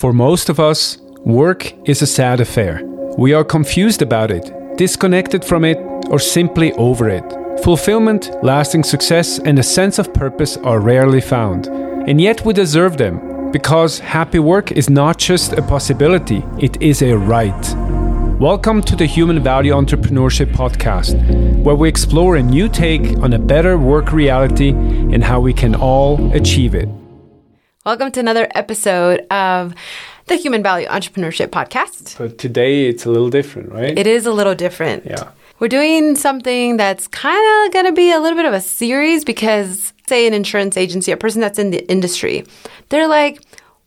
For most of us, work is a sad affair. We are confused about it, disconnected from it, or simply over it. Fulfillment, lasting success, and a sense of purpose are rarely found. And yet we deserve them, because happy work is not just a possibility, it is a right. Welcome to the Human Value Entrepreneurship Podcast, where we explore a new take on a better work reality and how we can all achieve it. Welcome to another episode of the Human Value Entrepreneurship Podcast. But today it's a little different, right? It is a little different. Yeah. We're doing something that's kind of going to be a little bit of a series because, say, an insurance agency, a person that's in the industry, they're like,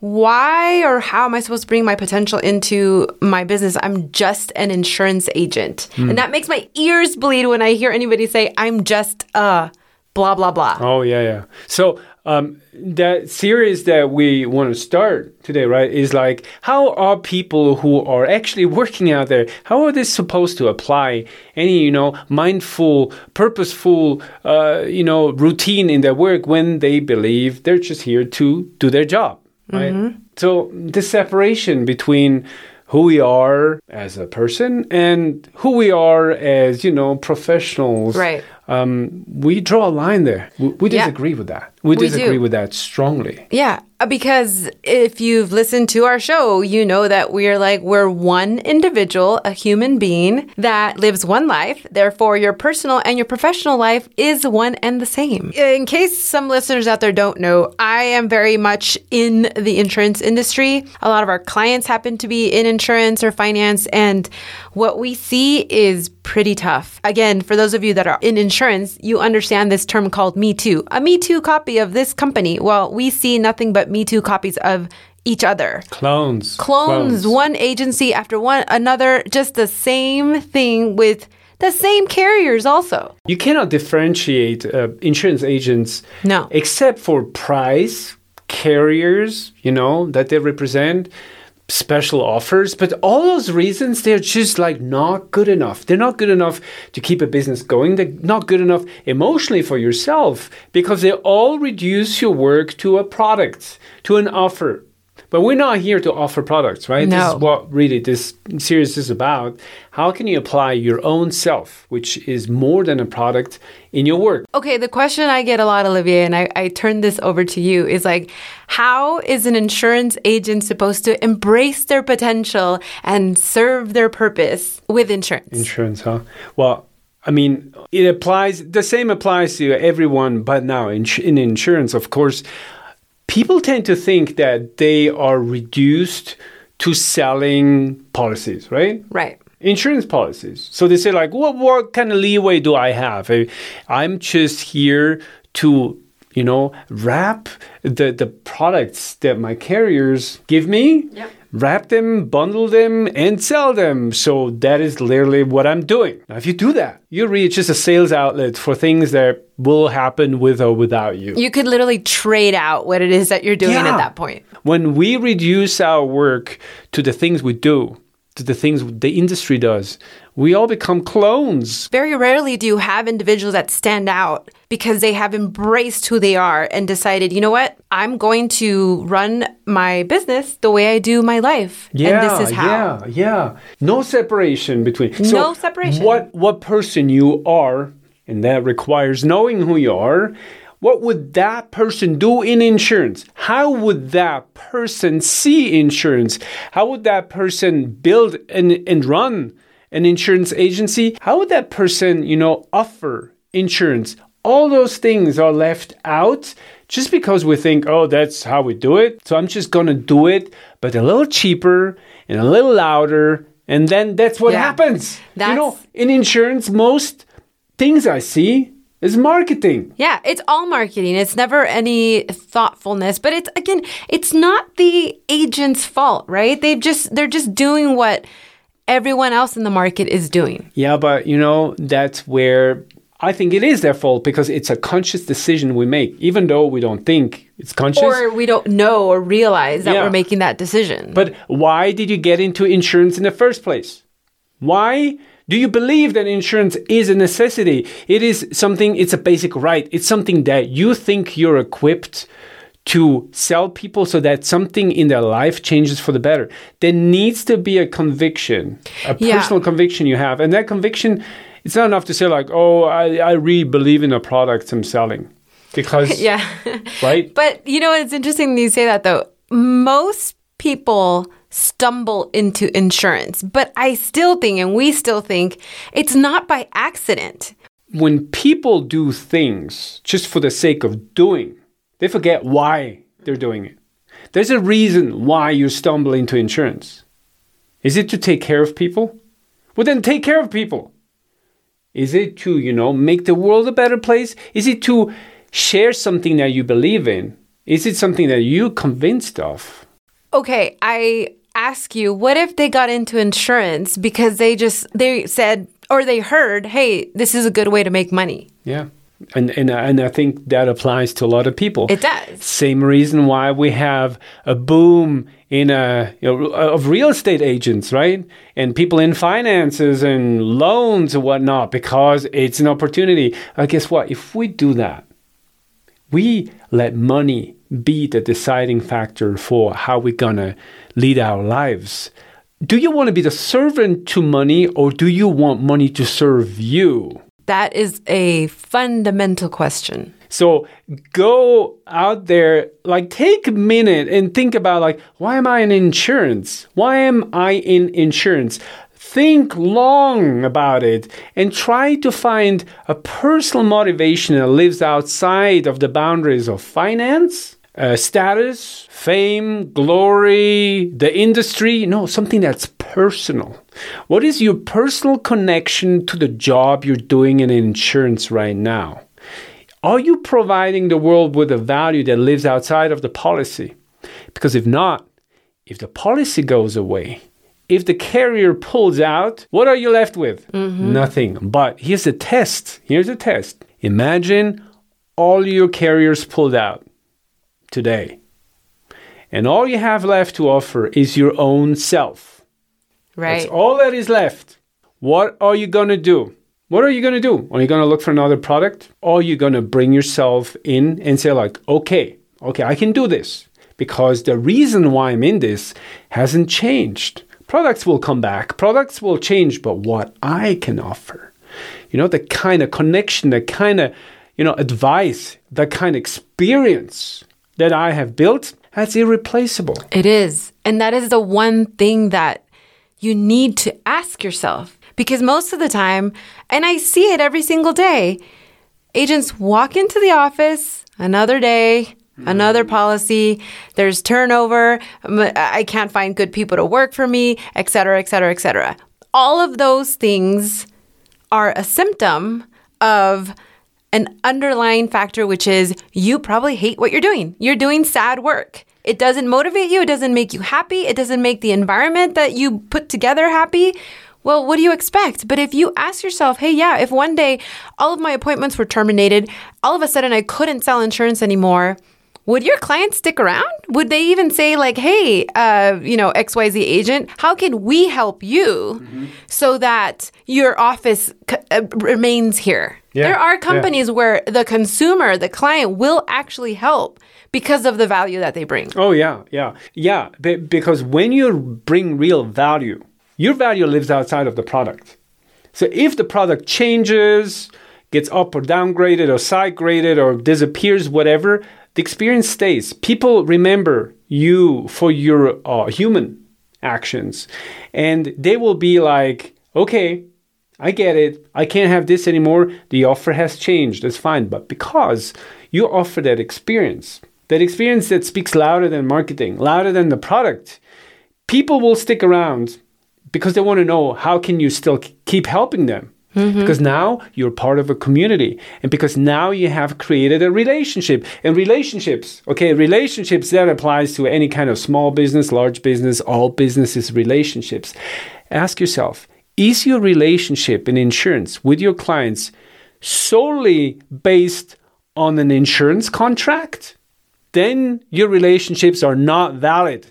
why or how am I supposed to bring my potential into my business? I'm just an insurance agent. And that makes my ears bleed when I hear anybody say, I'm just a blah, blah, blah. Oh, yeah, yeah. So that series that we want to start today, right, is like, how are people who are actually working out there, how are they supposed to apply any, mindful, purposeful, routine in their work when they believe they're just here to do their job? Right? Mm-hmm. So the separation between who we are as a person and who we are as, professionals. Right. We draw a line there. We disagree with that. We disagree with that strongly. Yeah, because if you've listened to our show, you know that we're one individual, a human being that lives one life. Therefore, your personal and your professional life is one and the same. In case some listeners out there don't know, I am very much in the insurance industry. A lot of our clients happen to be in insurance or finance, and what we see is pretty tough. Again, for those of you that are in insurance, you understand this term called Me Too. A Me Too copy of this company. Well, we see nothing but Me Too copies of each other. Clones. One agency after one another, just the same thing with the same carriers also. You cannot differentiate insurance agents except for price, carriers, that they represent, special offers, but all those reasons, they're just not good enough. They're not good enough to keep a business going. They're not good enough emotionally for yourself because they all reduce your work to a product, to an offer. But we're not here to offer products, right? No. This is what really this series is about. How can you apply your own self, which is more than a product, in your work? Okay, the question I get a lot, Olivier, and I turn this over to you, is how is an insurance agent supposed to embrace their potential and serve their purpose with insurance? Insurance, huh? Well, it applies. The same applies to everyone, but now in insurance, of course. People tend to think that they are reduced to selling policies, right? Right. Insurance policies. So they say what kind of leeway do I have? I'm just here to, wrap the products that my carriers give me, wrap them, bundle them, and sell them. So that is literally what I'm doing. Now, if you do that, you reach just a sales outlet for things that will happen with or without you. You could literally trade out what it is that you're doing at that point. When we reduce our work to the things we do, to the things the industry does, we all become clones. Very rarely do you have individuals that stand out because they have embraced who they are and decided, you know what, I'm going to run my business the way I do my life. Yeah, and this is how. Yeah. No separation between. So no separation. What person you are, and that requires knowing who you are, what would that person do in insurance? How would that person see insurance? How would that person build and run an insurance agency? How would that person, offer insurance? All those things are left out just because we think, oh, that's how we do it. So I'm just going to do it, but a little cheaper and a little louder. And then that's what happens. In insurance, most things I see is marketing. Yeah, it's all marketing. It's never any thoughtfulness. But it's not the agent's fault, right? They're just doing what everyone else in the market is doing. Yeah, but that's where I think it is their fault because it's a conscious decision we make, even though we don't think it's conscious. Or we don't know or realize that we're making that decision. But why did you get into insurance in the first place? Why do you believe that insurance is a necessity? It's a basic right. It's something that you think you're equipped to sell people so that something in their life changes for the better. There needs to be a conviction, a personal conviction you have. And that conviction, it's not enough to say like, oh, I really believe in the products I'm selling. Because, right? But, you know, it's interesting that you say that, though. Most people stumble into insurance, but I still think, and we still think, it's not by accident. When people do things just for the sake of doing, they forget why they're doing it. There's a reason why you stumble into insurance. Is it to take care of people? Well, then take care of people. Is it to, you know, make the world a better place? Is it to share something that you believe in? Is it something that you're convinced of? Okay, I ask you, what if they got into insurance because they said, or they heard, hey, this is a good way to make money? Yeah. And I think that applies to a lot of people. It does. Same reason why we have a boom in of real estate agents, right? And people in finances and loans and whatnot, because it's an opportunity. Guess what? If we do that, we let money be the deciding factor for how we're going to lead our lives. Do you want to be the servant to money, or do you want money to serve you? That is a fundamental question. So go out there, like take a minute and think about like, why am I in insurance? Why am I in insurance? Think long about it and try to find a personal motivation that lives outside of the boundaries of finance, status, fame, glory, the industry. No, something that's personal. What is your personal connection to the job you're doing in insurance right now? Are you providing the world with a value that lives outside of the policy? Because if not, if the policy goes away, if the carrier pulls out, what are you left with? Mm-hmm. Nothing. But here's the test. Imagine all your carriers pulled out today. And all you have left to offer is your own self. Right. That's all that is left. What are you going to do? Are you going to look for another product? Or are you going to bring yourself in and say like, okay, I can do this. Because the reason why I'm in this hasn't changed. Products will come back. Products will change. But what I can offer, you know, the kind of connection, the kind of, you know, advice, the kind of experience that I have built, that's irreplaceable. It is. And that is the one thing that you need to ask yourself. Because most of the time, and I see it every single day, agents walk into the office another day, another policy, there's turnover, I can't find good people to work for me, et cetera, et cetera, et cetera. All of those things are a symptom of an underlying factor, which is you probably hate what you're doing. You're doing sad work. It doesn't motivate you. It doesn't make you happy. It doesn't make the environment that you put together happy. Well, what do you expect? But if you ask yourself, hey, yeah, if one day all of my appointments were terminated, all of a sudden I couldn't sell insurance anymore, would your clients stick around? Would they even say like, hey, XYZ agent, how can we help you so that your office remains here? Yeah. There are companies where the consumer, the client will actually help because of the value that they bring. Oh, yeah, yeah, yeah. Because when you bring real value, your value lives outside of the product. So if the product changes, gets up or downgraded or side-graded or disappears, whatever, the experience stays. People remember you for your human actions. And they will be like, okay, I get it. I can't have this anymore. The offer has changed. That's fine. But because you offer that experience that speaks louder than marketing, louder than the product, people will stick around because they want to know how can you still keep helping them. Mm-hmm. Because now you're part of a community. And because now you have created a relationship. And relationships, that applies to any kind of small business, large business, all businesses, relationships. Ask yourself, is your relationship in insurance with your clients solely based on an insurance contract? Then your relationships are not valid.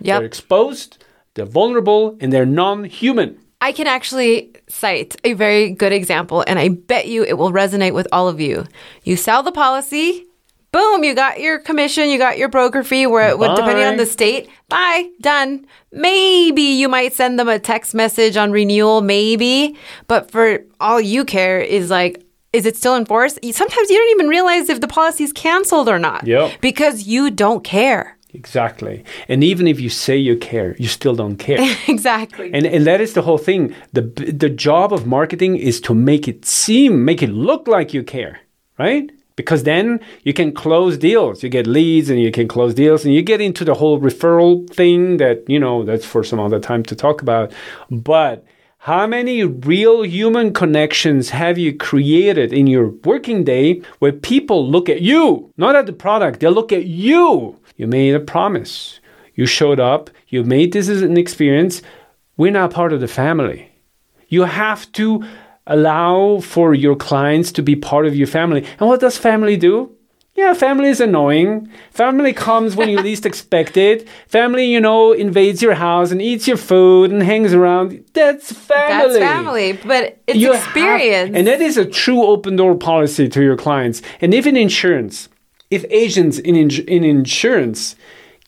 Yep. They're exposed, they're vulnerable, and they're non-human. I can actually cite a very good example, and I bet you it will resonate with all of you. You sell the policy, boom, you got your commission, you got your broker fee, where it would, depending on the state, bye, done. Maybe you might send them a text message on renewal, maybe. But for all you care is like, is it still in force? Sometimes you don't even realize if the policy is canceled or not, because you don't care. Exactly. And even if you say you care, you still don't care. Exactly. And that is the whole thing. The job of marketing is to make it look like you care, right? Because then you can close deals. You get leads and you can close deals, and you get into the whole referral thing that, you know, that's for some other time to talk about. But how many real human connections have you created in your working day where people look at you, not at the product, they look at you. You made a promise. You showed up. You made this as an experience. We're now part of the family. You have to allow for your clients to be part of your family. And what does family do? Yeah, family is annoying. Family comes when you least expect it. Family, you know, invades your house and eats your food and hangs around. That's family. That's family, but it's experience. And that is a true open door policy to your clients. And if in insurance, if agents in insurance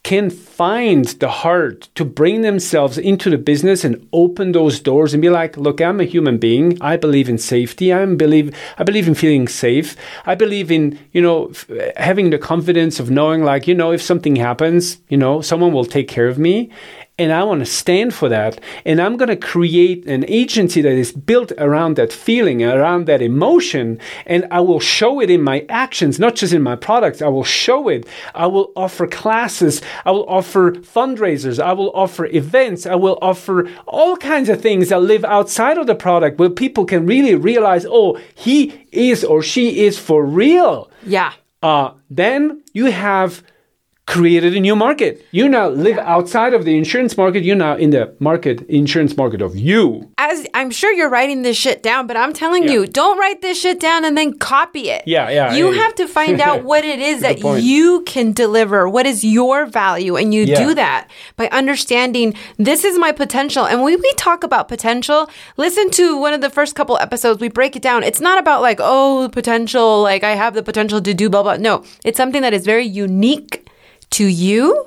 can find the heart to bring themselves into the business and open those doors and be like, look, I'm a human being. I believe in safety. I believe in feeling safe. I believe in, you know, having the confidence of knowing, like, you know, if something happens, you know, someone will take care of me. And I want to stand for that. And I'm going to create an agency that is built around that feeling, around that emotion. And I will show it in my actions, not just in my products. I will show it. I will offer classes. I will offer fundraisers. I will offer events. I will offer all kinds of things that live outside of the product, where people can really realize, oh, he is or she is for real. Yeah. Then you have created a new market. You now live outside of the insurance market. You're now in the insurance market of you. As I'm sure you're writing this shit down, but I'm telling you, don't write this shit down and then copy it. You have to find out what it is that you can deliver. What is your value? And you do that by understanding, this is my potential. And when we talk about potential, listen to one of the first couple episodes. We break it down. It's not about like, oh, potential, like I have the potential to do blah, blah. No, it's something that is very unique to you,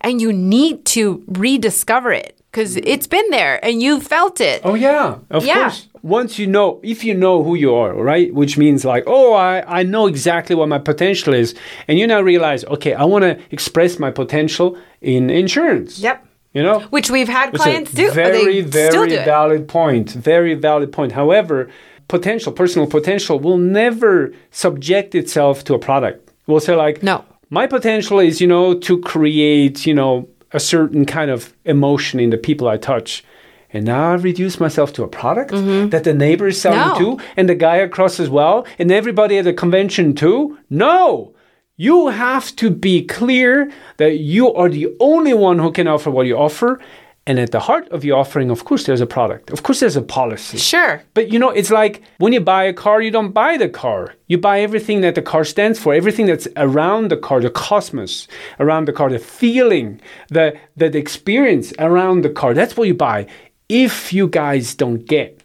and you need to rediscover it, because it's been there and you felt it. Oh, yeah. Of course. Once you know, if you know who you are, right? Which means like, oh, I know exactly what my potential is. And you now realize, okay, I want to express my potential in insurance. Yep. You know? Which we've had clients do. Very valid point. However, personal potential will never subject itself to a product. We'll say like, no. My potential is, you know, to create, you know, a certain kind of emotion in the people I touch. And now I reduce myself to a product that the neighbor is selling too, and the guy across as well, and everybody at the convention too. No, you have to be clear that you are the only one who can offer what you offer. And at the heart of your offering, of course, there's a product. Of course, there's a policy. Sure. But, you know, it's like when you buy a car, you don't buy the car. You buy everything that the car stands for, everything that's around the car, the cosmos around the car, the feeling, the experience around the car. That's what you buy. If you guys don't get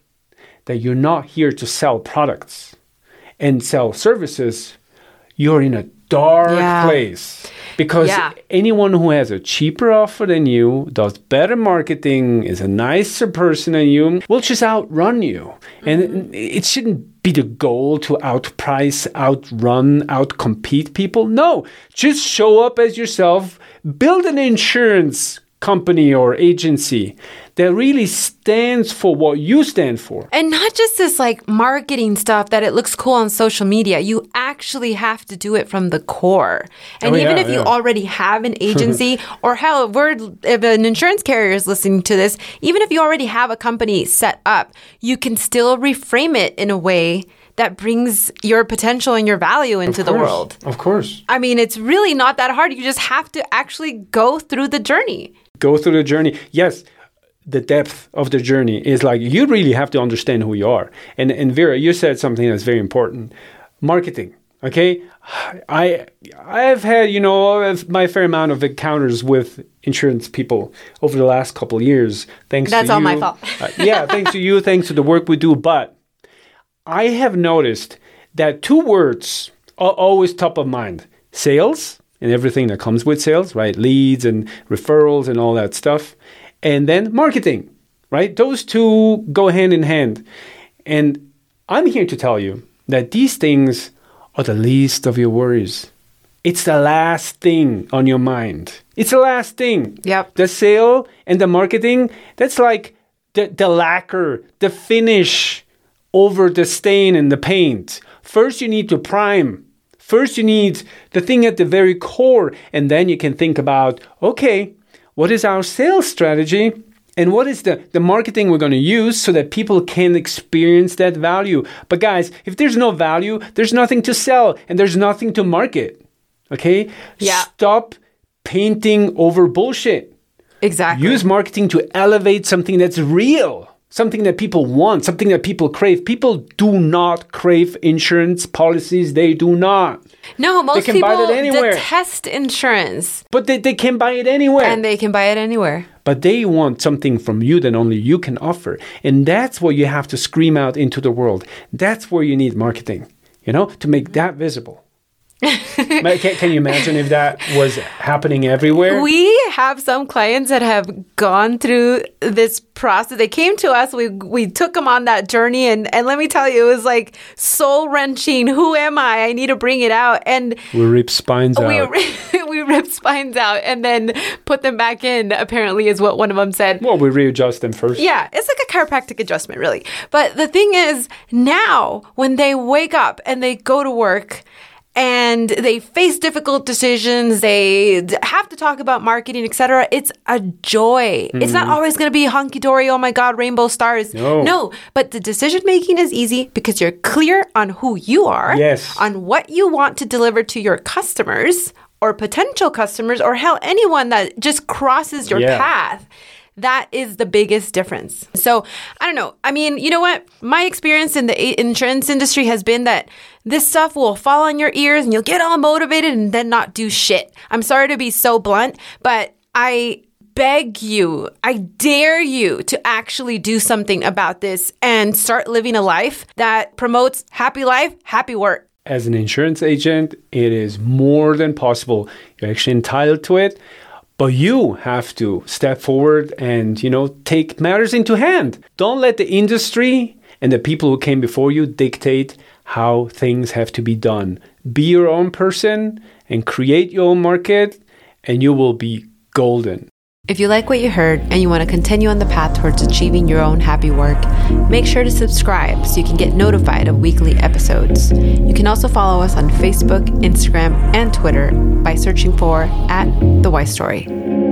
that you're not here to sell products and sell services, you're in a dark place. Because anyone who has a cheaper offer than you, does better marketing, is a nicer person than you, will just outrun you. And it shouldn't be the goal to outprice, outrun, outcompete people. No, just show up as yourself. Build an insurance company or agency that really stands for what you stand for. And not just this like marketing stuff that it looks cool on social media. You actually have to do it from the core. And even if you already have an agency or hell, if an insurance carrier is listening to this, even if you already have a company set up, you can still reframe it in a way that brings your potential and your value into the world. Of course. I mean, it's really not that hard. You just have to actually go through the journey. Yes. The depth of the journey is like, you really have to understand who you are. And Vera, you said something that's very important. Marketing, okay? I've had, you know, my fair amount of encounters with insurance people over the last couple of years. That's all my fault. Thanks to you, thanks to the work we do. But I have noticed that two words are always top of mind. sales and everything that comes with sales, right? Leads and referrals and all that stuff. And then marketing, right? Those two go hand in hand. And I'm here to tell you that these things are the least of your worries. It's the last thing on your mind. It's the last thing. Yep. The sale and the marketing, that's like the lacquer, the finish over the stain and the paint. First, you need to prime. First, you need the thing at the very core. And then you can think about, okay, what is our sales strategy? And what is the marketing we're going to use so that people can experience that value? But guys, if there's no value, there's nothing to sell and there's nothing to market. Okay? Yeah. Stop painting over bullshit. Exactly. Use marketing to elevate something that's real, something that people want, something that people crave. People do not crave insurance policies. They do not. No, most people detest insurance. But they can buy it anywhere. And they can buy it anywhere. But they want something from you that only you can offer. And that's what you have to scream out into the world. That's where you need marketing, you know, to make that visible. Can you imagine if that was happening everywhere? We have some clients that have gone through this process. They came to us, we took them on that journey, and let me tell you, it was like soul-wrenching. Who am I? I need to bring it out. And we ripped spines out. We ripped spines out and then put them back in, apparently, is what one of them said. Well, we readjust them first. Yeah, it's like a chiropractic adjustment, really. But the thing is, now, when they wake up and they go to work, and they face difficult decisions. They have to talk about marketing, et cetera. It's a joy. Mm-hmm. It's not always going to be honky-dory, oh my God, rainbow stars. No, but the decision-making is easy because you're clear on who you are, on what you want to deliver to your customers or potential customers or, hell, anyone that just crosses your path. That is the biggest difference. So, I don't know. I mean, you know what? My experience in the insurance industry has been that this stuff will fall on your ears and you'll get all motivated and then not do shit. I'm sorry to be so blunt, but I beg you, I dare you to actually do something about this and start living a life that promotes happy life, happy work. As an insurance agent, it is more than possible. You're actually entitled to it. But you have to step forward and, you know, take matters into hand. Don't let the industry and the people who came before you dictate how things have to be done. Be your own person and create your own market, and you will be golden. If you like what you heard and you want to continue on the path towards achieving your own happy work, make sure to subscribe so you can get notified of weekly episodes. You can also follow us on Facebook, Instagram, and Twitter by searching for @The Why Story.